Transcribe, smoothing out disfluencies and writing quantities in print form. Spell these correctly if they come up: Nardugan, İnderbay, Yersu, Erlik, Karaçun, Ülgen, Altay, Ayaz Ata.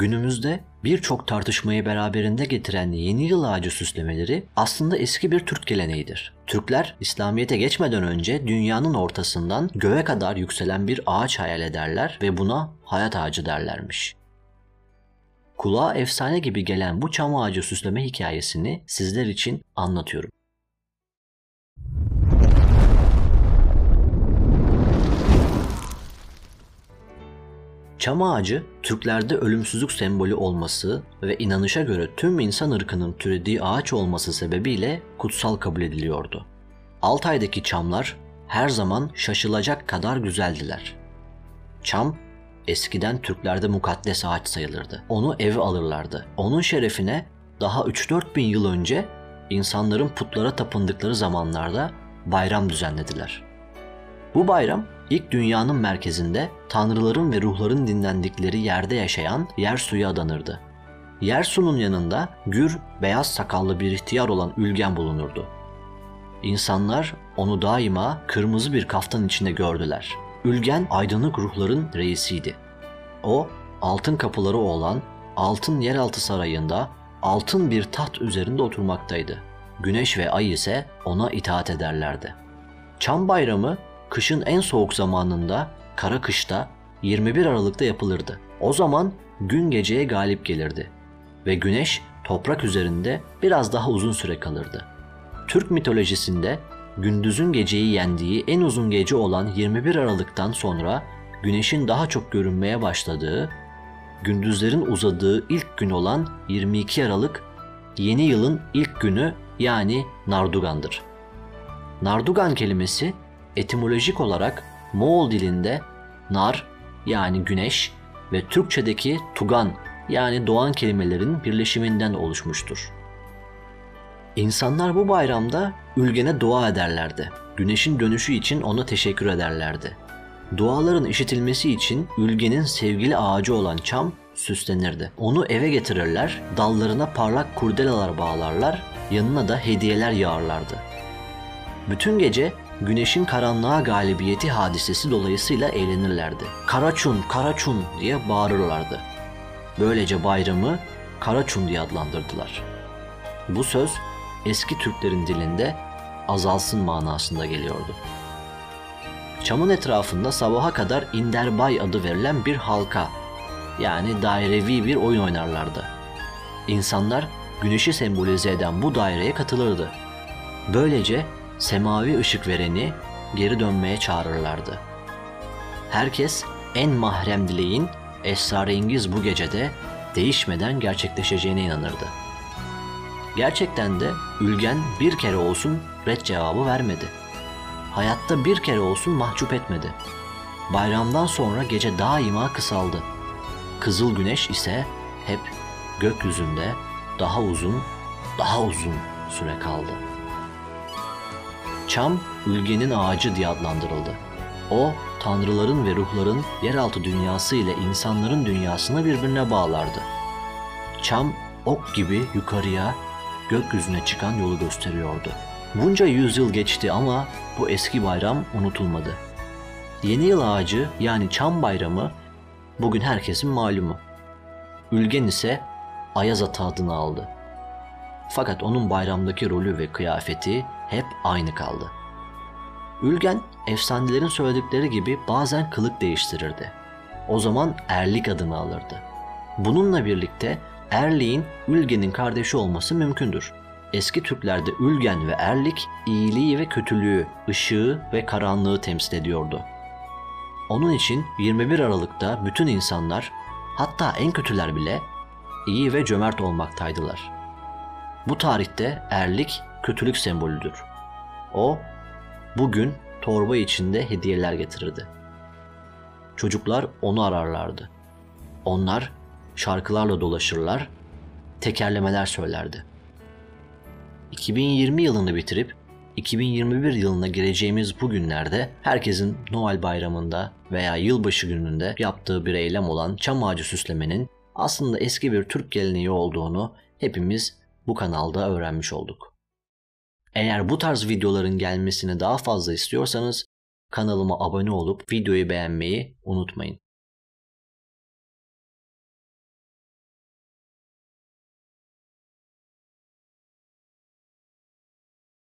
Günümüzde birçok tartışmayı beraberinde getiren yeni yıl ağacı süslemeleri aslında eski bir Türk geleneğidir. Türkler İslamiyet'e geçmeden önce dünyanın ortasından göğe kadar yükselen bir ağaç hayal ederler ve buna hayat ağacı derlermiş. Kulağa efsane gibi gelen bu çam ağacı süsleme hikayesini sizler için anlatıyorum. Çam ağacı, Türklerde ölümsüzlük sembolü olması ve inanışa göre tüm insan ırkının türediği ağaç olması sebebiyle kutsal kabul ediliyordu. Altay'daki çamlar her zaman şaşılacak kadar güzeldiler. Çam, eskiden Türklerde mukaddes ağaç sayılırdı. Onu eve alırlardı. Onun şerefine daha 3-4 bin yıl önce insanların putlara tapındıkları zamanlarda bayram düzenlediler. Bu bayram, İlk dünyanın merkezinde tanrıların ve ruhların dinlendikleri yerde yaşayan Yersu'ya adanırdı. Yersu'nun yanında gür, beyaz sakallı bir ihtiyar olan Ülgen bulunurdu. İnsanlar onu daima kırmızı bir kaftan içinde gördüler. Ülgen aydınlık ruhların reisiydi. O, altın kapıları olan altın yeraltı sarayında altın bir taht üzerinde oturmaktaydı. Güneş ve ay ise ona itaat ederlerdi. Çam bayramı, kışın en soğuk zamanında, kara kışta 21 Aralık'ta yapılırdı. O zaman gün geceye galip gelirdi ve güneş toprak üzerinde biraz daha uzun süre kalırdı. Türk mitolojisinde gündüzün geceyi yendiği en uzun gece olan 21 Aralık'tan sonra güneşin daha çok görünmeye başladığı, gündüzlerin uzadığı ilk gün olan 22 Aralık, yeni yılın ilk günü yani Nardugan'dır. Nardugan kelimesi, etimolojik olarak Moğol dilinde nar yani güneş ve Türkçedeki tugan yani doğan kelimelerin birleşiminden oluşmuştur. İnsanlar bu bayramda Ülgen'e dua ederlerdi. Güneşin dönüşü için ona teşekkür ederlerdi. Duaların işitilmesi için Ülgen'in sevgili ağacı olan çam süslenirdi. Onu eve getirirler, dallarına parlak kurdelalar bağlarlar, yanına da hediyeler yağarlardı. Bütün gece güneşin karanlığa galibiyeti hadisesi dolayısıyla eğlenirlerdi. "Karaçun, Karaçun" diye bağırırlardı. Böylece bayramı Karaçun diye adlandırdılar. Bu söz eski Türklerin dilinde azalsın manasında geliyordu. Çamın etrafında sabaha kadar İnderbay adı verilen bir halka yani dairevi bir oyun oynarlardı. İnsanlar güneşi sembolize eden bu daireye katılırdı. Böylece semavi ışık vereni geri dönmeye çağırırlardı. Herkes en mahrem dileğin esrarengiz bu gecede değişmeden gerçekleşeceğine inanırdı. Gerçekten de Ülgen bir kere olsun ret cevabı vermedi. Hayatta bir kere olsun mahcup etmedi. Bayramdan sonra gece daima kısaldı. Kızıl güneş ise hep gökyüzünde daha uzun süre kaldı. Çam, Ülgen'in ağacı diye adlandırıldı. O, tanrıların ve ruhların yeraltı dünyası ile insanların dünyasını birbirine bağlardı. Çam, ok gibi yukarıya, gökyüzüne çıkan yolu gösteriyordu. Bunca yüzyıl geçti ama bu eski bayram unutulmadı. Yeni yıl ağacı yani Çam bayramı bugün herkesin malumu. Ülgen ise Ayaz Ata adını aldı. Fakat onun bayramdaki rolü ve kıyafeti hep aynı kaldı. Ülgen, efsanelerin söyledikleri gibi bazen kılık değiştirirdi. O zaman Erlik adını alırdı. Bununla birlikte Erlik'in Ülgen'in kardeşi olması mümkündür. Eski Türklerde Ülgen ve Erlik, iyiliği ve kötülüğü, ışığı ve karanlığı temsil ediyordu. Onun için 21 Aralık'ta bütün insanlar, hatta en kötüler bile, iyi ve cömert olmaktaydılar. Bu tarihte Erlik, kötülük sembolüdür. O, bugün torba içinde hediyeler getirirdi. Çocuklar onu ararlardı. Onlar şarkılarla dolaşırlar, tekerlemeler söylerdi. 2020 yılını bitirip 2021 yılına gireceğimiz bu günlerde herkesin Noel bayramında veya yılbaşı gününde yaptığı bir eylem olan çam ağacı süslemenin aslında eski bir Türk geleneği olduğunu hepimiz bu kanalda öğrenmiş olduk. Eğer bu tarz videoların gelmesini daha fazla istiyorsanız kanalıma abone olup videoyu beğenmeyi unutmayın.